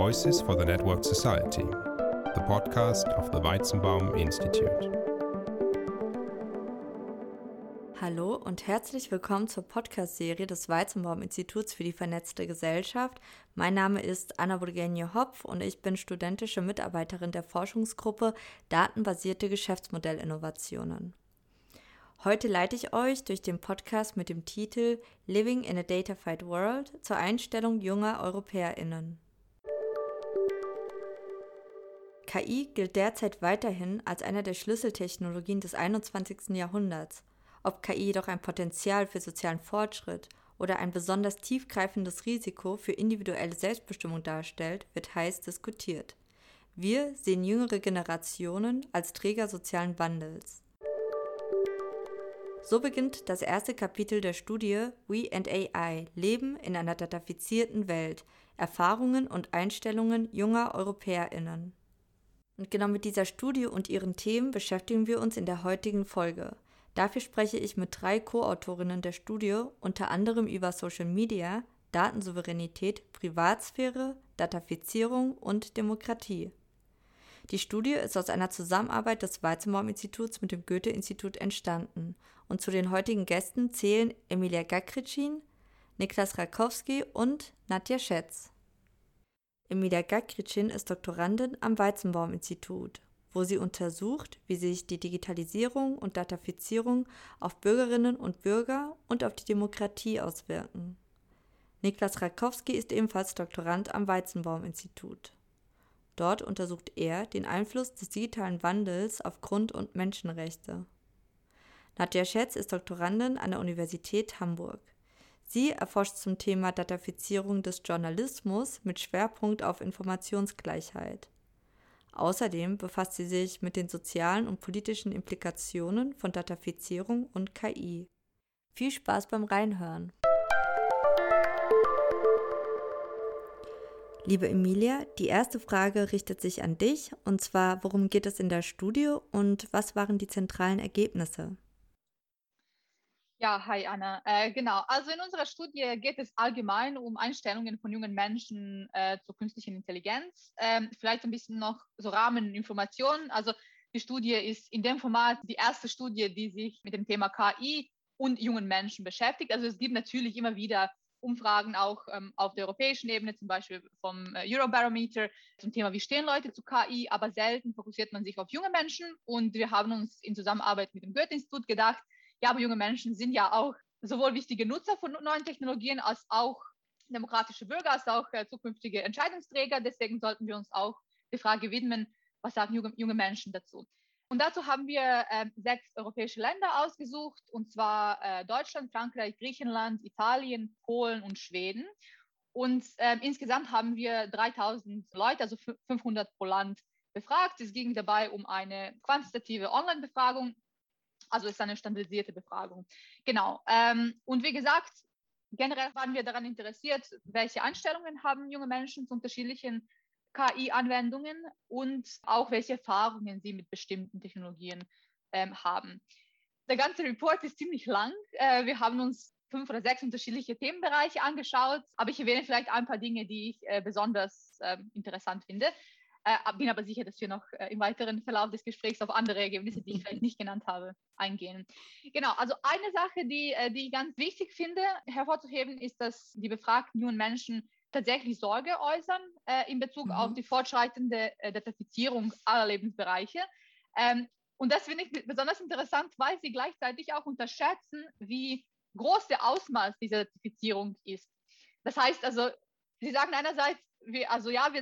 Voices for the Networked Society, the podcast of the Weizenbaum Institut. Hallo und herzlich willkommen zur Podcast-Serie des Weizenbaum Instituts für die vernetzte Gesellschaft. Mein Name ist Anna Boggenia Hopf und ich bin studentische Mitarbeiterin der Forschungsgruppe Datenbasierte Geschäftsmodellinnovationen. Heute leite ich euch durch den Podcast mit dem Titel Living in a Datafied World zur Einstellung junger EuropäerInnen. KI gilt derzeit weiterhin als eine der Schlüsseltechnologien des 21. Jahrhunderts. Ob KI jedoch ein Potenzial für sozialen Fortschritt oder ein besonders tiefgreifendes Risiko für individuelle Selbstbestimmung darstellt, wird heiß diskutiert. Wir sehen jüngere Generationen als Träger sozialen Wandels. So beginnt das erste Kapitel der Studie WE and AI – Leben in einer datafizierten Welt – Erfahrungen und Einstellungen junger EuropäerInnen. Und genau mit dieser Studie und ihren Themen beschäftigen wir uns in der heutigen Folge. Dafür spreche ich mit 3 Co-Autorinnen der Studie, unter anderem über Social Media, Datensouveränität, Privatsphäre, Datafizierung und Demokratie. Die Studie ist aus einer Zusammenarbeit des Weizenbaum-Instituts mit dem Goethe-Institut entstanden. Und zu den heutigen Gästen zählen Emilija Gagrčin, Niklas Rakowski und Nadja Schätz. Emilija Gagrčin ist Doktorandin am Weizenbaum-Institut, wo sie untersucht, wie sich die Digitalisierung und Datafizierung auf Bürgerinnen und Bürger und auf die Demokratie auswirken. Niklas Rakowski ist ebenfalls Doktorand am Weizenbaum-Institut. Dort untersucht er den Einfluss des digitalen Wandels auf Grund- und Menschenrechte. Nadja Schätz ist Doktorandin an der Universität Hamburg. Sie erforscht zum Thema Datafizierung des Journalismus mit Schwerpunkt auf Informationsgleichheit. Außerdem befasst sie sich mit den sozialen und politischen Implikationen von Datafizierung und KI. Viel Spaß beim Reinhören! Liebe Emilija, die erste Frage richtet sich an dich, und zwar, worum geht es in der Studie und was waren die zentralen Ergebnisse? Ja, hi Anna. Genau, also in unserer Studie geht es allgemein um Einstellungen von jungen Menschen zur künstlichen Intelligenz. Vielleicht ein bisschen noch so Rahmeninformationen. Also die Studie ist in dem Format die erste Studie, die sich mit dem Thema KI und jungen Menschen beschäftigt. Also es gibt natürlich immer wieder Umfragen auch auf der europäischen Ebene, zum Beispiel vom Eurobarometer zum Thema, wie stehen Leute zu KI, aber selten fokussiert man sich auf junge Menschen. Und wir haben uns in Zusammenarbeit mit dem Goethe-Institut gedacht, ja, aber junge Menschen sind ja auch sowohl wichtige Nutzer von neuen Technologien als auch demokratische Bürger, als auch zukünftige Entscheidungsträger. Deswegen sollten wir uns auch der Frage widmen, was sagen junge Menschen dazu. Und dazu haben wir 6 europäische Länder ausgesucht, und zwar Deutschland, Frankreich, Griechenland, Italien, Polen und Schweden. Und insgesamt haben wir 3000 Leute, also 500 pro Land, befragt. Es ging dabei um eine quantitative Online-Befragung, also es ist eine standardisierte Befragung. Genau. Und wie gesagt, generell waren wir daran interessiert, welche Einstellungen haben junge Menschen zu unterschiedlichen KI-Anwendungen und auch welche Erfahrungen sie mit bestimmten Technologien haben. Der ganze Report ist ziemlich lang. Wir haben uns 5 oder 6 unterschiedliche Themenbereiche angeschaut, aber ich erwähne vielleicht ein paar Dinge, die ich besonders interessant finde. Bin aber sicher, dass wir noch im weiteren Verlauf des Gesprächs auf andere Ergebnisse, die ich vielleicht nicht genannt habe, eingehen. Genau, also eine Sache, die ich ganz wichtig finde, hervorzuheben, ist, dass die befragten jungen Menschen tatsächlich Sorge äußern in Bezug auf die fortschreitende Datafizierung aller Lebensbereiche. Und das finde ich besonders interessant, weil sie gleichzeitig auch unterschätzen, wie groß der Ausmaß dieser Datafizierung ist. Das heißt also, sie sagen einerseits, wir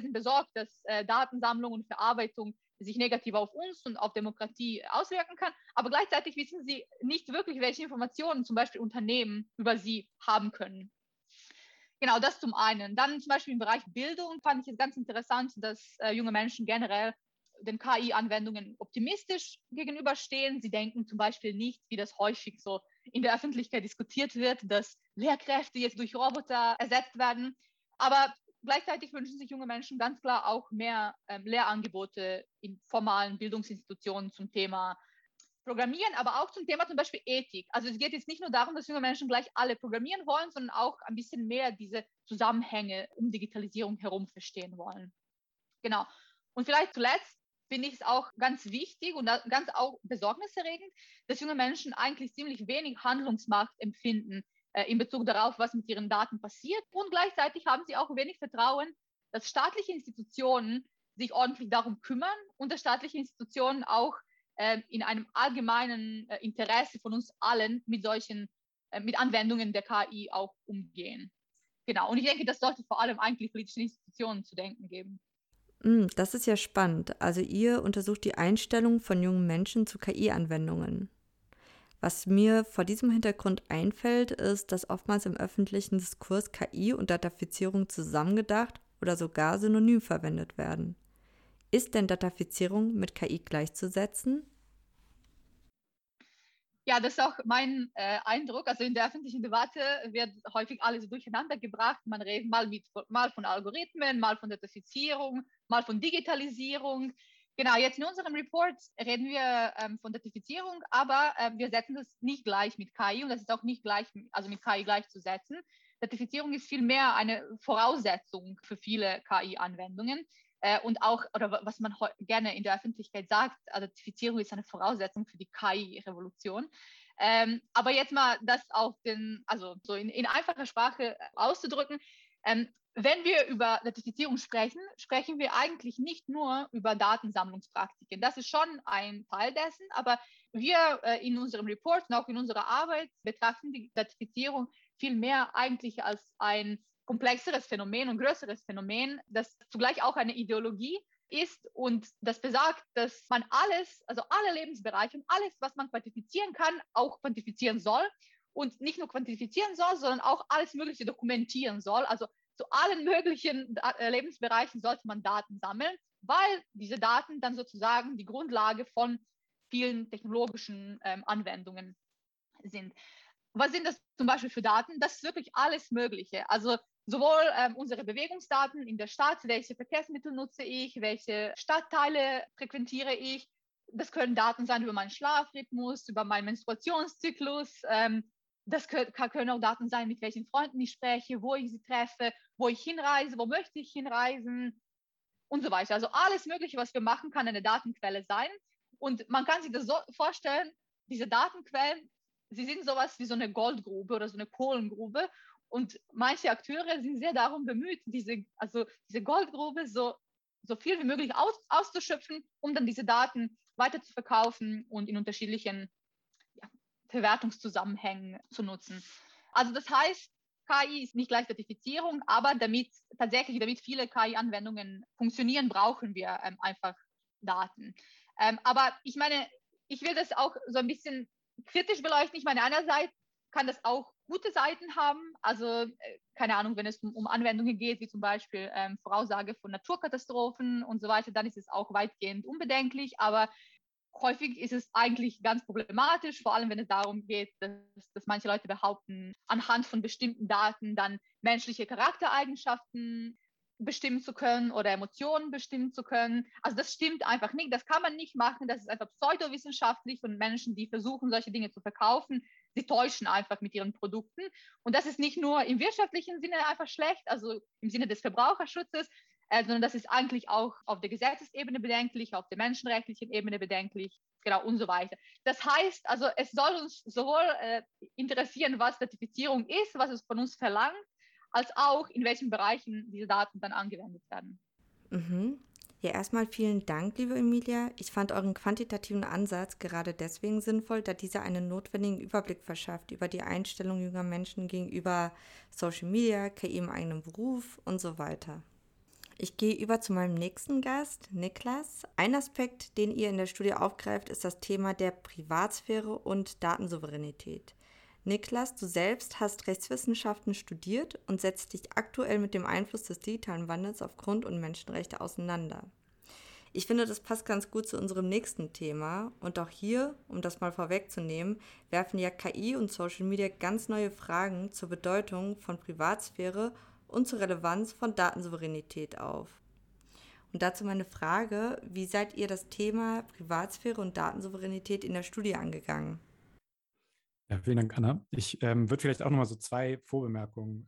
sind besorgt, dass Datensammlung und Verarbeitung sich negativ auf uns und auf Demokratie auswirken kann, aber gleichzeitig wissen sie nicht wirklich, welche Informationen zum Beispiel Unternehmen über sie haben können. Genau, das zum einen. Dann zum Beispiel im Bereich Bildung fand ich es ganz interessant, dass junge Menschen generell den KI-Anwendungen optimistisch gegenüberstehen. Sie denken zum Beispiel nicht, wie das häufig so in der Öffentlichkeit diskutiert wird, dass Lehrkräfte jetzt durch Roboter ersetzt werden. Aber gleichzeitig wünschen sich junge Menschen ganz klar auch mehr Lehrangebote in formalen Bildungsinstitutionen zum Thema Programmieren, aber auch zum Thema zum Beispiel Ethik. Also es geht jetzt nicht nur darum, dass junge Menschen gleich alle programmieren wollen, sondern auch ein bisschen mehr diese Zusammenhänge um Digitalisierung herum verstehen wollen. Genau. Und vielleicht zuletzt finde ich es auch ganz wichtig und ganz auch besorgniserregend, dass junge Menschen eigentlich ziemlich wenig Handlungsmacht empfinden in Bezug darauf, was mit ihren Daten passiert. Und gleichzeitig haben sie auch wenig Vertrauen, dass staatliche Institutionen sich ordentlich darum kümmern und dass staatliche Institutionen auch in einem allgemeinen Interesse von uns allen mit solchen, mit Anwendungen der KI auch umgehen. Genau, und ich denke, das sollte vor allem eigentlich politischen Institutionen zu denken geben. Das ist ja spannend. Also ihr untersucht die Einstellung von jungen Menschen zu KI-Anwendungen. Was mir vor diesem Hintergrund einfällt, ist, dass oftmals im öffentlichen Diskurs KI und Datafizierung zusammengedacht oder sogar synonym verwendet werden. Ist denn Datafizierung mit KI gleichzusetzen? Ja, das ist auch mein Eindruck. Also in der öffentlichen Debatte wird häufig alles durcheinander gebracht. Man redet mal von Algorithmen, mal von Datafizierung, mal von Digitalisierung. Genau, jetzt in unserem Report reden wir von Datafizierung, aber wir setzen das nicht gleich mit KI und das ist auch nicht gleich, also mit KI gleichzusetzen. Datafizierung ist vielmehr eine Voraussetzung für viele KI-Anwendungen. Und auch, oder was man gerne in der Öffentlichkeit sagt, Datafizierung ist eine Voraussetzung für die KI-Revolution. Aber jetzt mal das auf den, also so in einfacher Sprache auszudrücken. Wenn wir über Datafizierung sprechen, sprechen wir eigentlich nicht nur über Datensammlungspraktiken. Das ist schon ein Teil dessen, aber wir in unserem Report und auch in unserer Arbeit betrachten die Datafizierung vielmehr eigentlich als ein komplexeres Phänomen und größeres Phänomen, das zugleich auch eine Ideologie ist und das besagt, dass man alles, also alle Lebensbereiche und alles, was man quantifizieren kann, auch quantifizieren soll und nicht nur quantifizieren soll, sondern auch alles Mögliche dokumentieren soll. Also zu allen möglichen Lebensbereichen sollte man Daten sammeln, weil diese Daten dann sozusagen die Grundlage von vielen technologischen Anwendungen sind. Was sind das zum Beispiel für Daten? Das ist wirklich alles Mögliche. Also sowohl unsere Bewegungsdaten in der Stadt, welche Verkehrsmittel nutze ich, welche Stadtteile frequentiere ich. Das können Daten sein über meinen Schlafrhythmus, über meinen Menstruationszyklus. Das können auch Daten sein, mit welchen Freunden ich spreche, wo ich sie treffe, wo ich hinreise, wo möchte ich hinreisen und so weiter. Also alles Mögliche, was wir machen, kann eine Datenquelle sein. Und man kann sich das so vorstellen, diese Datenquellen, sie sind sowas wie so eine Goldgrube oder so eine Kohlengrube und manche Akteure sind sehr darum bemüht, diese Goldgrube so viel wie möglich auszuschöpfen, um dann diese Daten weiter zu verkaufen und in unterschiedlichen Verwertungszusammenhängen zu nutzen. Also das heißt, KI ist nicht gleich Datafizierung, aber damit viele KI-Anwendungen funktionieren, brauchen wir einfach Daten. Aber ich meine, ich will das auch so ein bisschen kritisch beleuchten. Ich meine, einerseits kann das auch gute Seiten haben, also keine Ahnung, wenn es um Anwendungen geht, wie zum Beispiel Voraussage von Naturkatastrophen und so weiter, dann ist es auch weitgehend unbedenklich, aber häufig ist es eigentlich ganz problematisch, vor allem wenn es darum geht, dass manche Leute behaupten, anhand von bestimmten Daten dann menschliche Charaktereigenschaften bestimmen zu können oder Emotionen bestimmen zu können. Also das stimmt einfach nicht, das kann man nicht machen, das ist einfach pseudowissenschaftlich und Menschen, die versuchen, solche Dinge zu verkaufen, sie täuschen einfach mit ihren Produkten. Und das ist nicht nur im wirtschaftlichen Sinne einfach schlecht, also im Sinne des Verbraucherschutzes, sondern das ist eigentlich auch auf der Gesetzesebene bedenklich, auf der menschenrechtlichen Ebene bedenklich, genau, und so weiter. Das heißt, also es soll uns sowohl interessieren, was Datafizierung ist, was es von uns verlangt, als auch in welchen Bereichen diese Daten dann angewendet werden. Mhm. Ja, erstmal vielen Dank, liebe Emilija. Ich fand euren quantitativen Ansatz gerade deswegen sinnvoll, da dieser einen notwendigen Überblick verschafft über die Einstellung junger Menschen gegenüber Social Media, KI im eigenen Beruf und so weiter. Ich gehe über zu meinem nächsten Gast, Niklas. Ein Aspekt, den ihr in der Studie aufgreift, ist das Thema der Privatsphäre und Datensouveränität. Niklas, du selbst hast Rechtswissenschaften studiert und setzt dich aktuell mit dem Einfluss des digitalen Wandels auf Grund- und Menschenrechte auseinander. Ich finde, das passt ganz gut zu unserem nächsten Thema. Und auch hier, um das mal vorwegzunehmen, werfen ja KI und Social Media ganz neue Fragen zur Bedeutung von Privatsphäre und zur Relevanz von Datensouveränität auf. Und dazu meine Frage, wie seid ihr das Thema Privatsphäre und Datensouveränität in der Studie angegangen? Ja, vielen Dank, Anna. Ich würde vielleicht auch nochmal so zwei Vorbemerkungen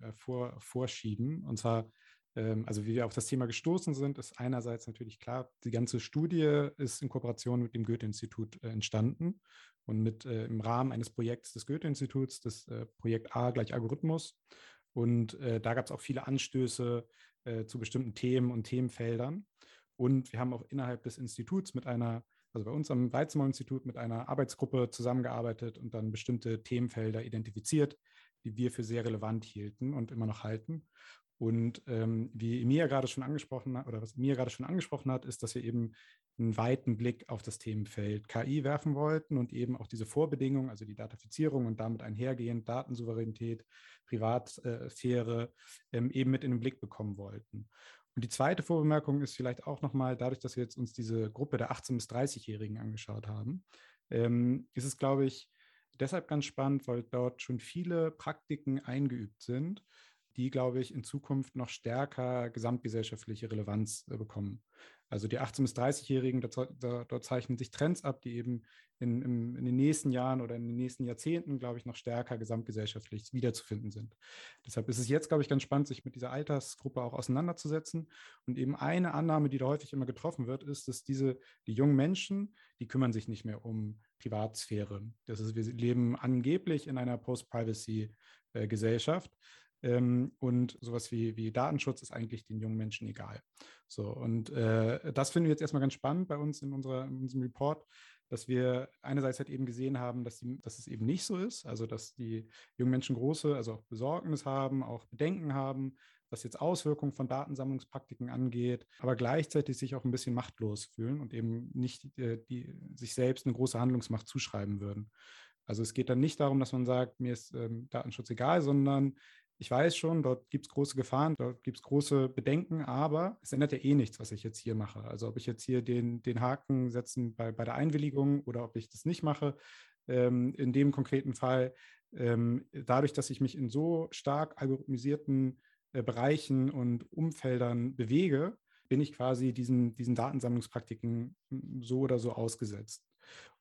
vorschieben. Und zwar, also wie wir auf das Thema gestoßen sind, ist einerseits natürlich klar, die ganze Studie ist in Kooperation mit dem Goethe-Institut entstanden und mit im Rahmen eines Projekts des Goethe-Instituts, das Projekt A gleich Algorithmus. Und da gab es auch viele Anstöße zu bestimmten Themen und Themenfeldern. Und wir haben auch innerhalb des Instituts mit einer, also bei uns am Weizenbaum Institut, mit einer Arbeitsgruppe zusammengearbeitet und dann bestimmte Themenfelder identifiziert, die wir für sehr relevant hielten und immer noch halten. Und was Emilija gerade schon angesprochen hat, ist, dass wir eben einen weiten Blick auf das Themenfeld KI werfen wollten und eben auch diese Vorbedingungen, also die Datafizierung und damit einhergehend Datensouveränität, Privatsphäre eben mit in den Blick bekommen wollten. Und die zweite Vorbemerkung ist vielleicht auch nochmal, dadurch, dass wir jetzt uns diese Gruppe der 18- bis 30-Jährigen angeschaut haben, ist es, glaube ich, deshalb ganz spannend, weil dort schon viele Praktiken eingeübt sind, die, glaube ich, in Zukunft noch stärker gesamtgesellschaftliche Relevanz bekommen. Also die 18- bis 30-Jährigen, dort zeichnen sich Trends ab, die eben in den nächsten Jahren oder in den nächsten Jahrzehnten, glaube ich, noch stärker gesamtgesellschaftlich wiederzufinden sind. Deshalb ist es jetzt, glaube ich, ganz spannend, sich mit dieser Altersgruppe auch auseinanderzusetzen. Und eben eine Annahme, die da häufig immer getroffen wird, ist, dass die jungen Menschen, die kümmern sich nicht mehr um Privatsphäre. Das ist, wir leben angeblich in einer Post-Privacy-Gesellschaft. Und sowas wie Datenschutz ist eigentlich den jungen Menschen egal. So, und das finden wir jetzt erstmal ganz spannend bei uns in unserem Report, dass wir einerseits halt eben gesehen haben, dass es eben nicht so ist, also dass die jungen Menschen große, also auch Besorgnis haben, auch Bedenken haben, was jetzt Auswirkungen von Datensammlungspraktiken angeht, aber gleichzeitig sich auch ein bisschen machtlos fühlen und eben nicht sich selbst eine große Handlungsmacht zuschreiben würden. Also es geht dann nicht darum, dass man sagt, mir ist Datenschutz egal, sondern ich weiß schon, dort gibt es große Gefahren, dort gibt es große Bedenken, aber es ändert ja eh nichts, was ich jetzt hier mache. Also ob ich jetzt hier den Haken setzen bei der Einwilligung oder ob ich das nicht mache, in dem konkreten Fall, dadurch, dass ich mich in so stark algorithmisierten Bereichen und Umfeldern bewege, bin ich quasi diesen Datensammlungspraktiken so oder so ausgesetzt.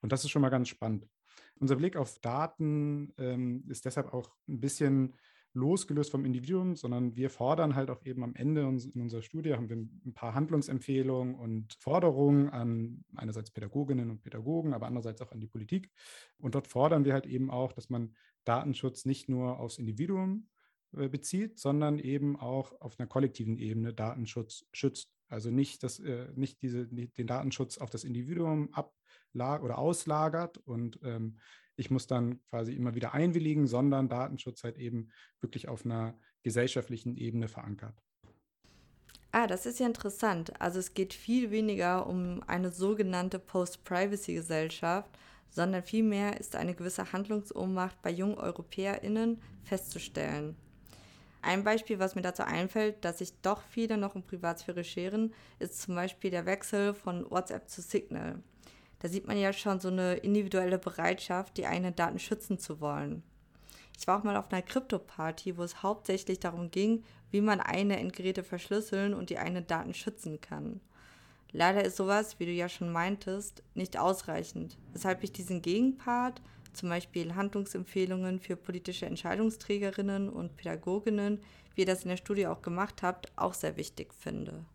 Und das ist schon mal ganz spannend. Unser Blick auf Daten ist deshalb auch ein bisschen losgelöst vom Individuum, sondern wir fordern halt auch eben am Ende in unserer Studie, haben wir ein paar Handlungsempfehlungen und Forderungen an einerseits Pädagoginnen und Pädagogen, aber andererseits auch an die Politik. Und dort fordern wir halt eben auch, dass man Datenschutz nicht nur aufs Individuum bezieht, sondern eben auch auf einer kollektiven Ebene Datenschutz schützt. Also nicht den Datenschutz auf das Individuum auslagert und ich muss dann quasi immer wieder einwilligen, sondern Datenschutz halt eben wirklich auf einer gesellschaftlichen Ebene verankert. Das ist ja interessant. Also es geht viel weniger um eine sogenannte Post-Privacy-Gesellschaft, sondern vielmehr ist eine gewisse Handlungsohnmacht bei jungen EuropäerInnen festzustellen. Ein Beispiel, was mir dazu einfällt, dass sich doch viele noch um Privatsphäre scheren, ist zum Beispiel der Wechsel von WhatsApp zu Signal. Da sieht man ja schon so eine individuelle Bereitschaft, die eigenen Daten schützen zu wollen. Ich war auch mal auf einer Krypto-Party, wo es hauptsächlich darum ging, wie man eigene Endgeräte verschlüsseln und die eigenen Daten schützen kann. Leider ist sowas, wie du ja schon meintest, nicht ausreichend, weshalb ich diesen Gegenpart, zum Beispiel Handlungsempfehlungen für politische Entscheidungsträgerinnen und Pädagoginnen, wie ihr das in der Studie auch gemacht habt, auch sehr wichtig finde.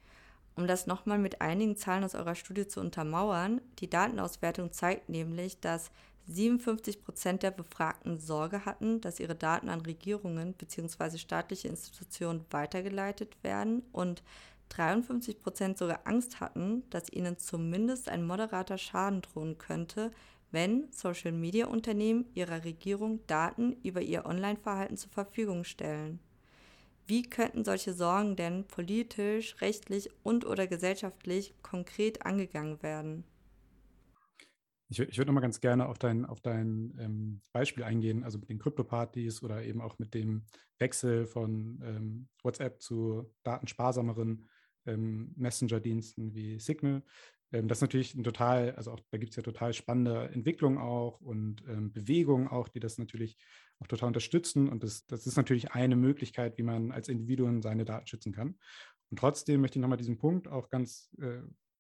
Um das nochmal mit einigen Zahlen aus eurer Studie zu untermauern, die Datenauswertung zeigt nämlich, dass 57% der Befragten Sorge hatten, dass ihre Daten an Regierungen bzw. staatliche Institutionen weitergeleitet werden und 53% sogar Angst hatten, dass ihnen zumindest ein moderater Schaden drohen könnte, wenn Social-Media-Unternehmen ihrer Regierung Daten über ihr Online-Verhalten zur Verfügung stellen. Wie könnten solche Sorgen denn politisch, rechtlich und/oder gesellschaftlich konkret angegangen werden? Ich würde nochmal ganz gerne auf dein Beispiel eingehen, also mit den Krypto-Partys oder eben auch mit dem Wechsel von WhatsApp zu datensparsameren Messenger-Diensten wie Signal. Das ist natürlich da gibt es ja total spannende Entwicklungen auch und Bewegungen auch, die das natürlich auch total unterstützen. Und das ist natürlich eine Möglichkeit, wie man als Individuum seine Daten schützen kann. Und trotzdem möchte ich nochmal diesen Punkt auch ganz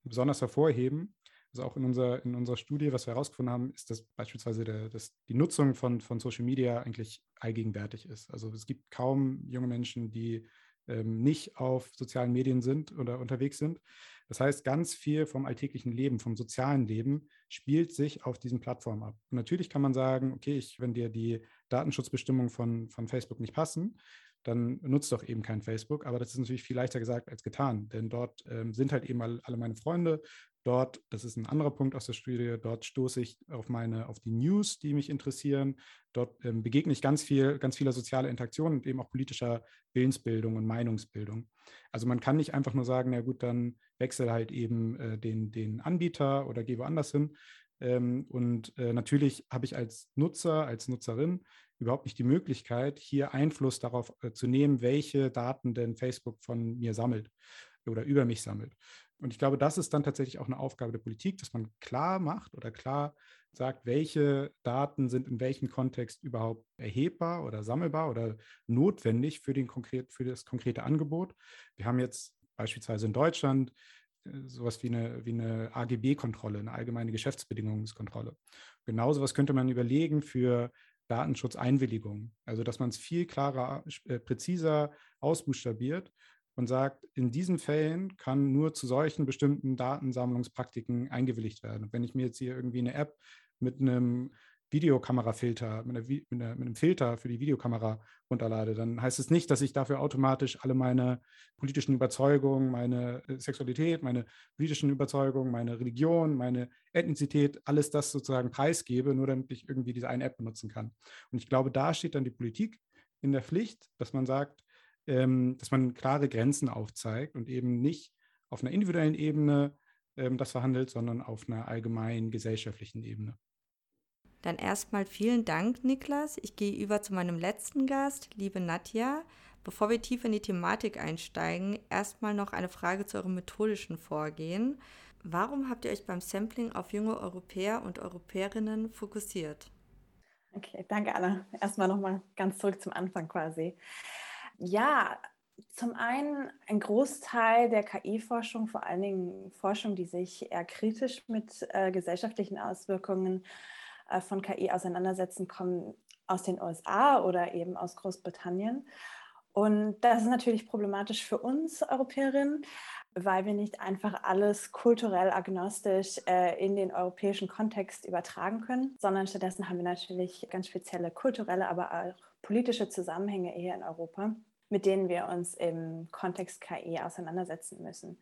besonders hervorheben. Also auch in unserer Studie, was wir herausgefunden haben, ist, dass beispielsweise die Nutzung von Social Media eigentlich allgegenwärtig ist. Also es gibt kaum junge Menschen, die nicht auf sozialen Medien sind oder unterwegs sind. Das heißt, ganz viel vom alltäglichen Leben, vom sozialen Leben spielt sich auf diesen Plattformen ab. Und natürlich kann man sagen, okay, wenn dir die Datenschutzbestimmungen von Facebook nicht passen, dann nutzt doch eben kein Facebook. Aber das ist natürlich viel leichter gesagt als getan, denn dort sind halt eben alle meine Freunde. Dort, das ist ein anderer Punkt aus der Studie, dort stoße ich auf die News, die mich interessieren. Dort begegne ich ganz vieler sozialer Interaktionen und eben auch politischer Willensbildung und Meinungsbildung. Also man kann nicht einfach nur sagen, na gut, dann wechsle halt eben den Anbieter oder geh woanders hin. Und natürlich habe ich als Nutzer, als Nutzerin überhaupt nicht die Möglichkeit, hier Einfluss darauf zu nehmen, welche Daten denn Facebook von mir sammelt oder über mich sammelt. Und ich glaube, das ist dann tatsächlich auch eine Aufgabe der Politik, dass man klar macht oder klar sagt, welche Daten sind in welchem Kontext überhaupt erhebbar oder sammelbar oder notwendig für das konkrete Angebot. Wir haben jetzt beispielsweise in Deutschland sowas wie eine AGB-Kontrolle, eine allgemeine Geschäftsbedingungskontrolle. Genauso was könnte man überlegen für Datenschutzeinwilligungen. Also dass man es viel klarer, präziser ausbuchstabiert und sagt, in diesen Fällen kann nur zu solchen bestimmten Datensammlungspraktiken eingewilligt werden. Und wenn ich mir jetzt hier irgendwie eine App mit einem Videokamerafilter, mit einem Filter für die Videokamera runterlade, dann heißt es nicht, dass ich dafür automatisch alle meine politischen Überzeugungen, meine Sexualität, meine politischen Überzeugungen, meine Religion, meine Ethnizität, alles das sozusagen preisgebe, nur damit ich irgendwie diese eine App benutzen kann. Und ich glaube, da steht dann die Politik in der Pflicht, dass man sagt, dass man klare Grenzen aufzeigt und eben nicht auf einer individuellen Ebene das verhandelt, sondern auf einer allgemeinen gesellschaftlichen Ebene. Dann erstmal vielen Dank, Niklas. Ich gehe über zu meinem letzten Gast, liebe Nadja. Bevor wir tief in die Thematik einsteigen, erstmal noch eine Frage zu eurem methodischen Vorgehen. Warum habt ihr euch beim Sampling auf junge Europäer und Europäerinnen fokussiert? Okay, danke Anna. Erstmal nochmal ganz zurück zum Anfang quasi. Ja, zum einen ein Großteil der KI-Forschung, vor allen Dingen Forschung, die sich eher kritisch mit gesellschaftlichen Auswirkungen von KI auseinandersetzen, kommen aus den USA oder eben aus Großbritannien. Und das ist natürlich problematisch für uns Europäerinnen, weil wir nicht einfach alles kulturell agnostisch in den europäischen Kontext übertragen können, sondern stattdessen haben wir natürlich ganz spezielle kulturelle, aber auch politische Zusammenhänge hier in Europa, mit denen wir uns im Kontext KI auseinandersetzen müssen.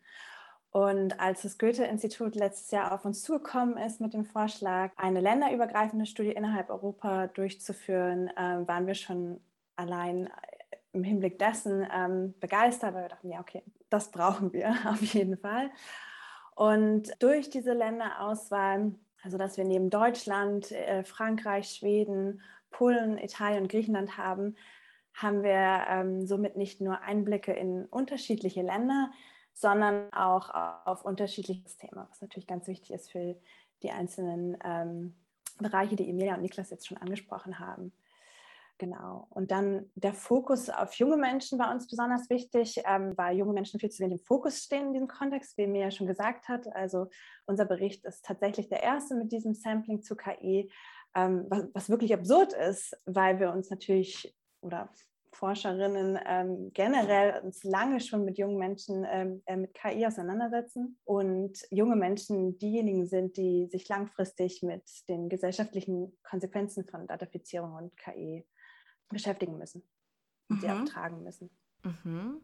Und als das Goethe-Institut letztes Jahr auf uns zugekommen ist mit dem Vorschlag, eine länderübergreifende Studie innerhalb Europa durchzuführen, waren wir schon allein im Hinblick dessen begeistert, weil wir dachten, ja okay, das brauchen wir auf jeden Fall. Und durch diese Länderauswahl, also dass wir neben Deutschland, Frankreich, Schweden, Polen, Italien und Griechenland haben wir somit nicht nur Einblicke in unterschiedliche Länder, sondern auch auf unterschiedliche Systeme, was natürlich ganz wichtig ist für die einzelnen Bereiche, die Emilia und Niklas jetzt schon angesprochen haben. Genau. Und dann der Fokus auf junge Menschen war uns besonders wichtig, weil junge Menschen viel zu wenig im Fokus stehen in diesem Kontext, wie Emilia schon gesagt hat. Also unser Bericht ist tatsächlich der erste mit diesem Sampling zu KI, was wirklich absurd ist, weil wir uns natürlich oder Forscherinnen generell uns lange schon mit jungen Menschen, mit KI auseinandersetzen und junge Menschen diejenigen sind, die sich langfristig mit den gesellschaftlichen Konsequenzen von Datafizierung und KI beschäftigen müssen und sie auch tragen müssen. Mhm.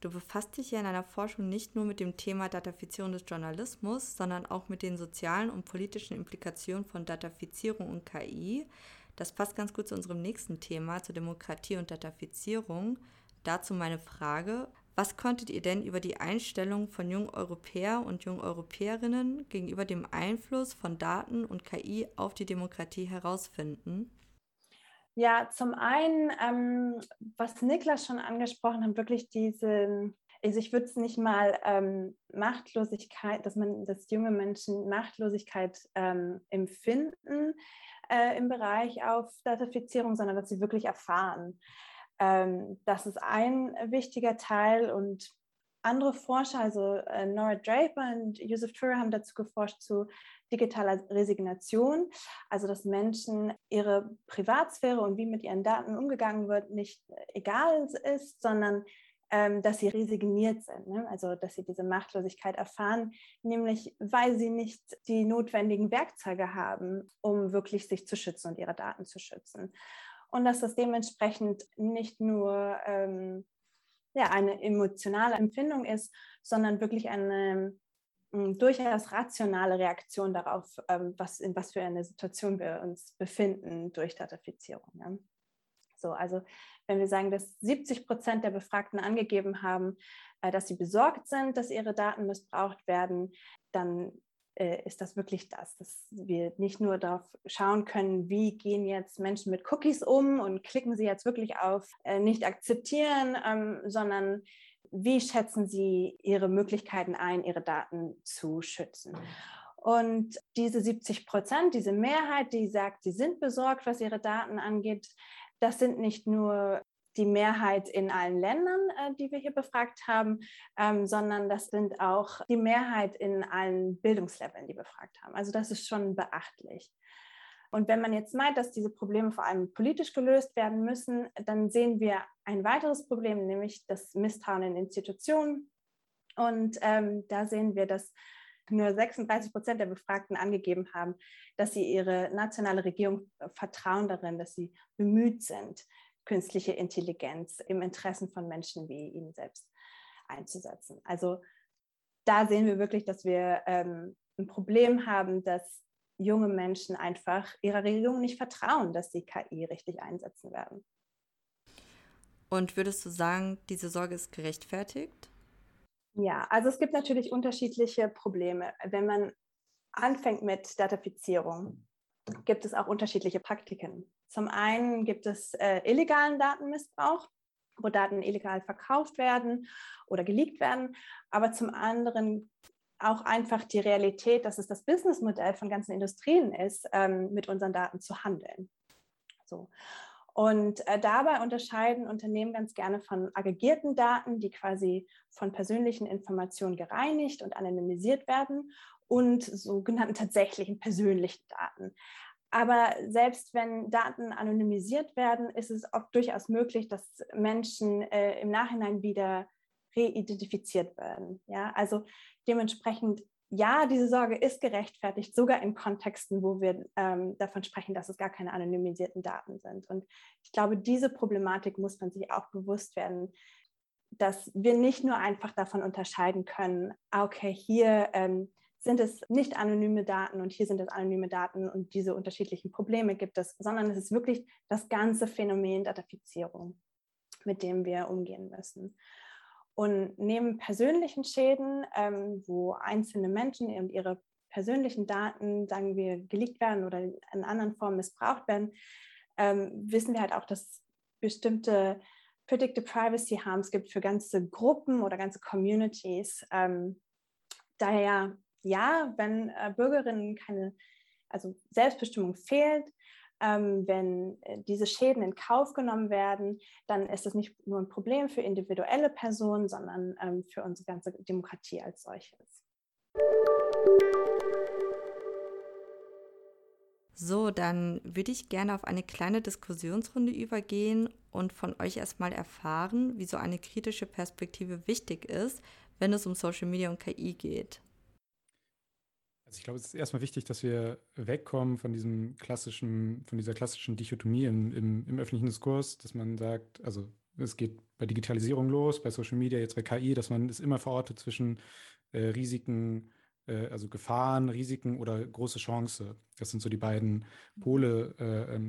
Du befasst dich ja in deiner Forschung nicht nur mit dem Thema Datafizierung des Journalismus, sondern auch mit den sozialen und politischen Implikationen von Datafizierung und KI. Das passt ganz gut zu unserem nächsten Thema, zur Demokratie und Datafizierung. Dazu meine Frage, was konntet ihr denn über die Einstellung von jungen Europäer und jungen Europäerinnen gegenüber dem Einfluss von Daten und KI auf die Demokratie herausfinden? Ja, zum einen, was Niklas schon angesprochen hat, wirklich also ich würde es nicht mal Machtlosigkeit, dass junge Menschen Machtlosigkeit empfinden, im Bereich auf Datafizierung, sondern dass sie wirklich erfahren. Das ist ein wichtiger Teil und andere Forscher, also Nora Draper und Yusuf Thurer, haben dazu geforscht zu digitaler Resignation, also dass Menschen ihre Privatsphäre und wie mit ihren Daten umgegangen wird, nicht egal ist, sondern dass sie resigniert sind, ne? Also dass sie diese Machtlosigkeit erfahren, nämlich weil sie nicht die notwendigen Werkzeuge haben, um wirklich sich zu schützen und ihre Daten zu schützen. Und dass das dementsprechend nicht nur eine emotionale Empfindung ist, sondern wirklich eine durchaus rationale Reaktion darauf, in was für eine Situation wir uns befinden durch Datafizierung. Ja. So, also wenn wir sagen, dass 70% der Befragten angegeben haben, dass sie besorgt sind, dass ihre Daten missbraucht werden, dann ist das wirklich das, dass wir nicht nur darauf schauen können, wie gehen jetzt Menschen mit Cookies um und klicken sie jetzt wirklich auf nicht akzeptieren, sondern wie schätzen sie ihre Möglichkeiten ein, ihre Daten zu schützen. Und diese 70%, diese Mehrheit, die sagt, sie sind besorgt, was ihre Daten angeht, das sind nicht nur die Mehrheit in allen Ländern, die wir hier befragt haben, sondern das sind auch die Mehrheit in allen Bildungsleveln, die wir befragt haben. Also das ist schon beachtlich. Und wenn man jetzt meint, dass diese Probleme vor allem politisch gelöst werden müssen, dann sehen wir ein weiteres Problem, nämlich das Misstrauen in Institutionen. Und da sehen wir, dass nur 36% der Befragten angegeben haben, dass sie ihre nationale Regierung vertrauen darin, dass sie bemüht sind, künstliche Intelligenz im Interessen von Menschen wie ihnen selbst einzusetzen. Also da sehen wir wirklich, dass wir ein Problem haben, dass junge Menschen einfach ihrer Regierung nicht vertrauen, dass sie KI richtig einsetzen werden. Und würdest du sagen, diese Sorge ist gerechtfertigt? Ja, also es gibt natürlich unterschiedliche Probleme. Wenn man anfängt mit Datafizierung, gibt es auch unterschiedliche Praktiken. Zum einen gibt es illegalen Datenmissbrauch, wo Daten illegal verkauft werden oder geleakt werden, aber zum anderen auch einfach die Realität, dass es das Businessmodell von ganzen Industrien ist, mit unseren Daten zu handeln. So. Und dabei unterscheiden Unternehmen ganz gerne von aggregierten Daten, die quasi von persönlichen Informationen gereinigt und anonymisiert werden, und sogenannten tatsächlichen persönlichen Daten. Aber selbst wenn Daten anonymisiert werden, ist es oft durchaus möglich, dass Menschen im Nachhinein wieder reidentifiziert werden. Ja? Also dementsprechend, ja, diese Sorge ist gerechtfertigt, sogar in Kontexten, wo wir davon sprechen, dass es gar keine anonymisierten Daten sind. Und ich glaube, diese Problematik muss man sich auch bewusst werden, dass wir nicht nur einfach davon unterscheiden können, okay, hier sind es nicht anonyme Daten und hier sind es anonyme Daten und diese unterschiedlichen Probleme gibt es, sondern es ist wirklich das ganze Phänomen Datafizierung, mit dem wir umgehen müssen. Und neben persönlichen Schäden, wo einzelne Menschen und ihre persönlichen Daten, sagen wir, geleakt werden oder in anderen Formen missbraucht werden, wissen wir halt auch, dass bestimmte Predicted Privacy Harms gibt für ganze Gruppen oder ganze Communities. Daher, ja, wenn Bürgerinnen also Selbstbestimmung fehlt, wenn diese Schäden in Kauf genommen werden, dann ist es nicht nur ein Problem für individuelle Personen, sondern für unsere ganze Demokratie als solches. So, dann würde ich gerne auf eine kleine Diskussionsrunde übergehen und von euch erstmal erfahren, wieso eine kritische Perspektive wichtig ist, wenn es um Social Media und KI geht. Also ich glaube, es ist erstmal wichtig, dass wir wegkommen von dieser klassischen Dichotomie im öffentlichen Diskurs, dass man sagt, also es geht bei Digitalisierung los, bei Social Media, jetzt bei KI, dass man es immer verortet zwischen Risiken, also Gefahren, Risiken oder große Chance. Das sind so die beiden Pole,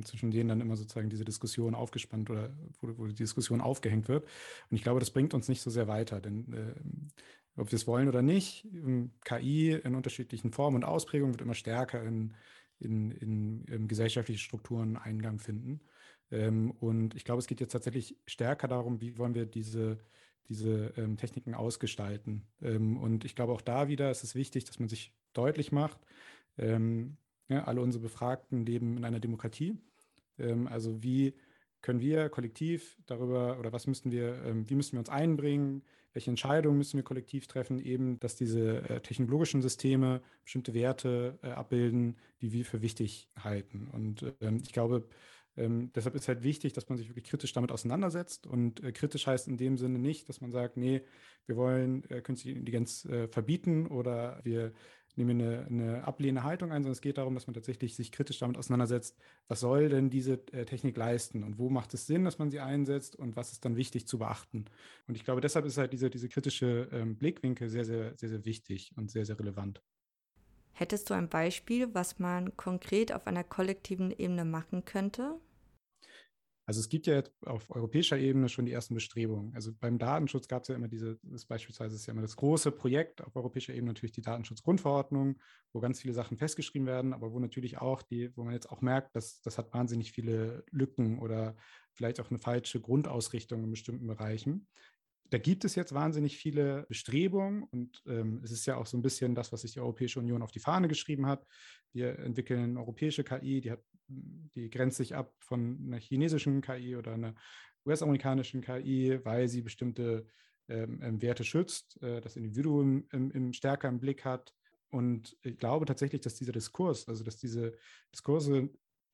zwischen denen dann immer sozusagen diese Diskussion aufgespannt oder wo die Diskussion aufgehängt wird. Und ich glaube, das bringt uns nicht so sehr weiter, denn ob wir es wollen oder nicht, KI in unterschiedlichen Formen und Ausprägungen wird immer stärker in gesellschaftliche Strukturen Eingang finden. Und ich glaube, es geht jetzt tatsächlich stärker darum, wie wollen wir diese Techniken ausgestalten. Und ich glaube, auch da wieder ist es wichtig, dass man sich deutlich macht, alle unsere Befragten leben in einer Demokratie. Also wie können wir kollektiv darüber, oder wie müssen wir uns einbringen, welche Entscheidungen müssen wir kollektiv treffen, eben, dass diese technologischen Systeme bestimmte Werte abbilden, die wir für wichtig halten. Und ich glaube, deshalb ist halt wichtig, dass man sich wirklich kritisch damit auseinandersetzt. Und kritisch heißt in dem Sinne nicht, dass man sagt, nee, wir wollen künstliche Intelligenz verbieten oder wir nehmen eine ablehnende Haltung ein, sondern es geht darum, dass man tatsächlich sich kritisch damit auseinandersetzt, was soll denn diese Technik leisten und wo macht es Sinn, dass man sie einsetzt und was ist dann wichtig zu beachten. Und ich glaube, deshalb ist halt diese kritische Blickwinkel sehr, sehr, sehr, sehr wichtig und sehr, sehr relevant. Hättest du ein Beispiel, was man konkret auf einer kollektiven Ebene machen könnte? Also es gibt ja jetzt auf europäischer Ebene schon die ersten Bestrebungen. Also beim Datenschutz gab es ja immer das große Projekt auf europäischer Ebene, natürlich die Datenschutzgrundverordnung, wo ganz viele Sachen festgeschrieben werden, aber wo natürlich auch wo man jetzt auch merkt, dass das hat wahnsinnig viele Lücken oder vielleicht auch eine falsche Grundausrichtung in bestimmten Bereichen. Da gibt es jetzt wahnsinnig viele Bestrebungen und es ist ja auch so ein bisschen das, was sich die Europäische Union auf die Fahne geschrieben hat. Wir entwickeln europäische KI, die grenzt sich ab von einer chinesischen KI oder einer US-amerikanischen KI, weil sie bestimmte Werte schützt, das Individuum stärker im Blick hat. Und ich glaube tatsächlich, dass diese Diskurse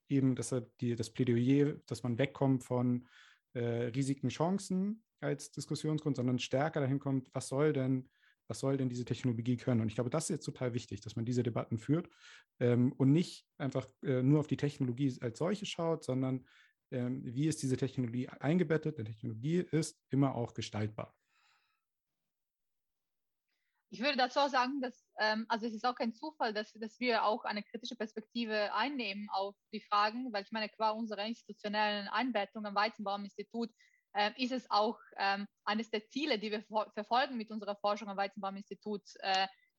eben, deshalb das Plädoyer, dass man wegkommt von Risiken, Chancen als Diskussionsgrund, sondern stärker dahin kommt, was soll denn diese Technologie können? Und ich glaube, das ist jetzt total wichtig, dass man diese Debatten führt und nicht einfach nur auf die Technologie als solche schaut, sondern wie ist diese Technologie eingebettet? Denn Technologie ist immer auch gestaltbar. Ich würde dazu auch sagen, dass es ist auch kein Zufall, dass wir auch eine kritische Perspektive einnehmen auf die Fragen, weil ich meine, qua unserer institutionellen Einbettung am Weizenbaum Institut ist es auch eines der Ziele, die wir verfolgen mit unserer Forschung am Weizenbaum Institut,